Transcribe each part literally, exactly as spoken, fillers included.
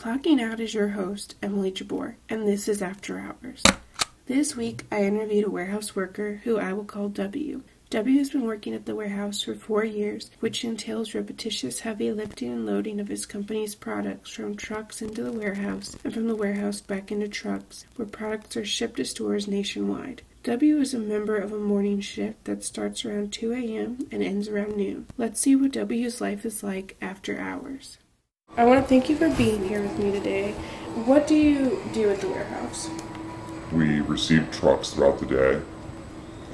Clocking Out is your host, Emily Jabor, and this is After Hours. This week, I interviewed a warehouse worker who I will call W. W has been working at the warehouse for four years, which entails repetitious heavy lifting and loading of his company's products from trucks into the warehouse and from the warehouse back into trucks, where products are shipped to stores nationwide. W is a member of a morning shift that starts around two a.m. and ends around noon. Let's see what W's life is like after hours. I want to thank you for being here with me today. What do you do at the warehouse? We receive trucks throughout the day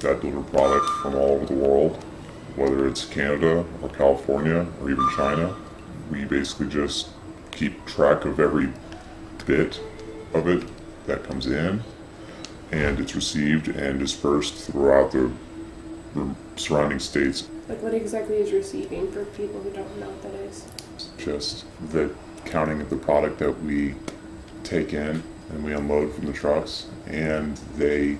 that deliver product from all over the world, whether it's Canada or California or even China. We basically just keep track of every bit of it that comes in, and it's received and dispersed throughout the surrounding states. Like, what exactly is receiving for people who don't know what that is? Just the counting of the product that we take in and we unload from the trucks, and they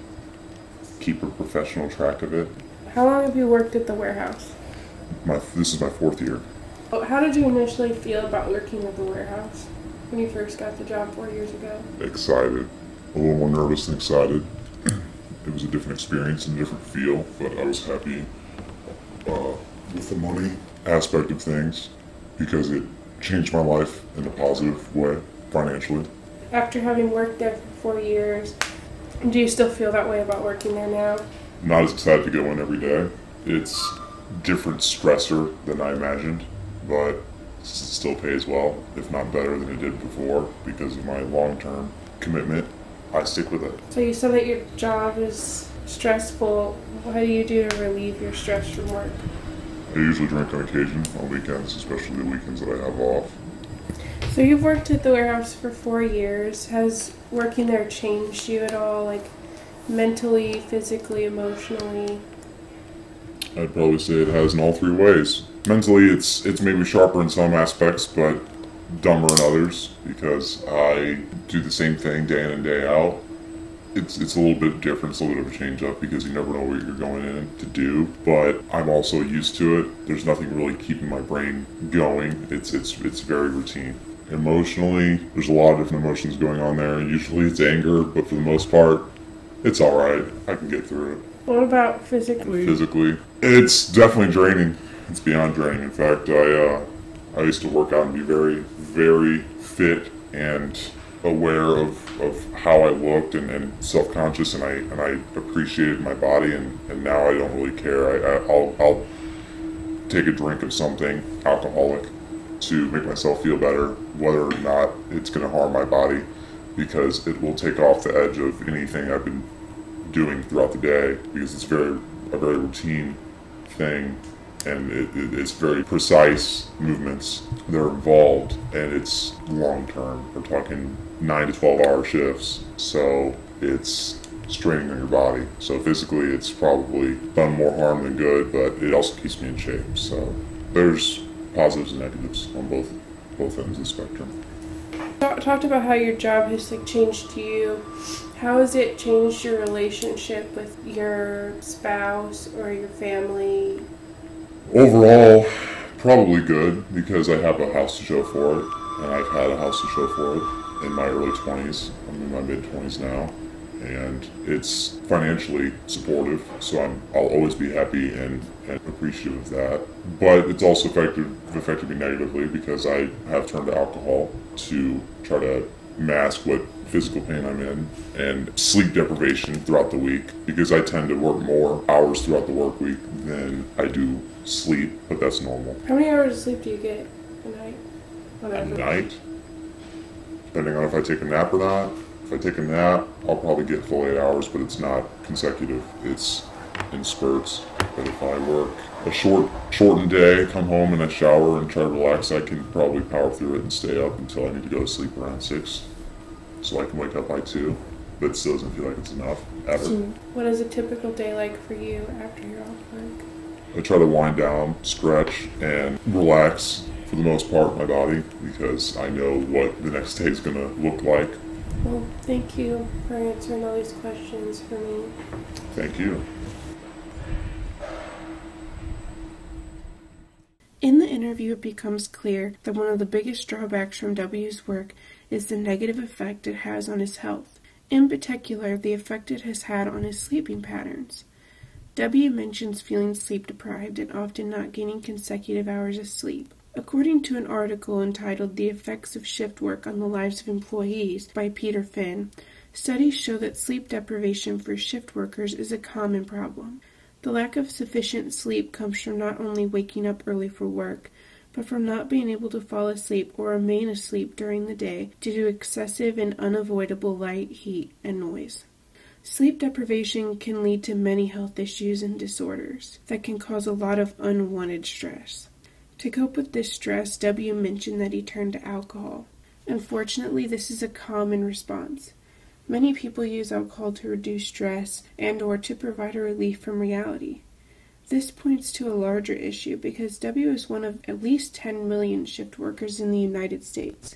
keep a professional track of it. How long have you worked at the warehouse? My, this is my fourth year. How did you initially feel about working at the warehouse when you first got the job four years ago? Excited. A little more nervous than excited. It was a different experience and a different feel, but I was happy uh, with the money aspect of things, because it changed my life in a positive way, financially. After having worked there for four years, do you still feel that way about working there now? Not as excited to go in every day. It's different stressor than I imagined, but it still pays well, if not better than it did before, because of my long-term commitment. I stick with it. So you said that your job is stressful. What do you do to relieve your stress from work? I usually drink on occasion on weekends, especially the weekends that I have off. So you've worked at the warehouse for four years. Has working there changed you at all, like mentally, physically, emotionally? I'd probably say it has in all three ways. Mentally, it's it's made me sharper in some aspects, but dumber in others, because I do the same thing day in and day out. It's it's a little bit different, it's a little bit of a change up, because you never know what you're going in to do, but I'm also used to it. There's nothing really keeping my brain going. It's it's it's very routine. Emotionally, there's a lot of different emotions going on there. Usually it's anger, but for the most part, it's all right. I can get through it. What about physically? Physically, it's definitely draining. It's beyond draining. In fact, I uh, I used to work out and be very, very fit and aware of, of how I looked and, and self-conscious, and I and I appreciated my body, and, and now I don't really care. I, I, I'll, I'll take a drink of something alcoholic to make myself feel better, whether or not it's going to harm my body, because it will take off the edge of anything I've been doing throughout the day, because it's very a very routine thing, and it, it, it's very precise movements that are involved, and it's long-term. We're talking nine to twelve hour shifts, so it's straining on your body. So physically, it's probably done more harm than good, but it also keeps me in shape. So there's positives and negatives on both both ends of the spectrum. Talk, talked about how your job has like changed you. How has it changed your relationship with your spouse or your family? Overall, probably good, because I have a house to show for it, and I've had a house to show for it in my early twenties. I'm in my mid-twenties now, and it's financially supportive, so I'm, I'll always be happy and, and appreciative of that. But it's also affected, affected me negatively, because I have turned to alcohol to try to mask what physical pain I'm in, and sleep deprivation throughout the week, because I tend to work more hours throughout the work week than I do sleep, but that's normal. How many hours of sleep do you get a night? Whatever. At night? Depending on if I take a nap or not. If I take a nap, I'll probably get full eight hours, but it's not consecutive. It's in spurts. But if I work a short, shortened day, come home and I shower and try to relax, I can probably power through it and stay up until I need to go to sleep around six, so I can wake up by two. But it still doesn't feel like it's enough, ever. So what is a typical day like for you after you're off work? I try to wind down, stretch, and relax for the most part my body, because I know what the next day is going to look like. Well, thank you for answering all these questions for me. Thank you. In the interview, it becomes clear that one of the biggest drawbacks from W's work is the negative effect it has on his health, in particular the effect it has had on his sleeping patterns. W mentions feeling sleep-deprived and often not gaining consecutive hours of sleep. According to an article entitled The Effects of Shift Work on the Lives of Employees by Peter Finn, studies show that sleep deprivation for shift workers is a common problem. The lack of sufficient sleep comes from not only waking up early for work, but from not being able to fall asleep or remain asleep during the day due to excessive and unavoidable light, heat, and noise. Sleep deprivation can lead to many health issues and disorders that can cause a lot of unwanted stress. To cope with this stress, W mentioned that he turned to alcohol. Unfortunately, this is a common response. Many people use alcohol to reduce stress and or to provide a relief from reality. This points to a larger issue because W is one of at least ten million shift workers in the United States.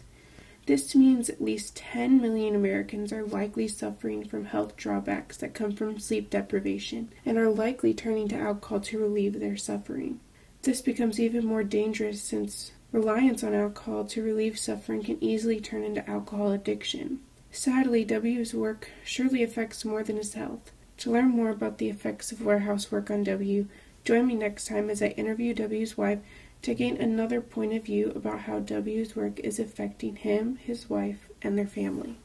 This means at least ten million Americans are likely suffering from health drawbacks that come from sleep deprivation and are likely turning to alcohol to relieve their suffering. This becomes even more dangerous since reliance on alcohol to relieve suffering can easily turn into alcohol addiction. Sadly, W's work surely affects more than his health. To learn more about the effects of warehouse work on W, join me next time as I interview W's wife to gain another point of view about how W's work is affecting him, his wife, and their family.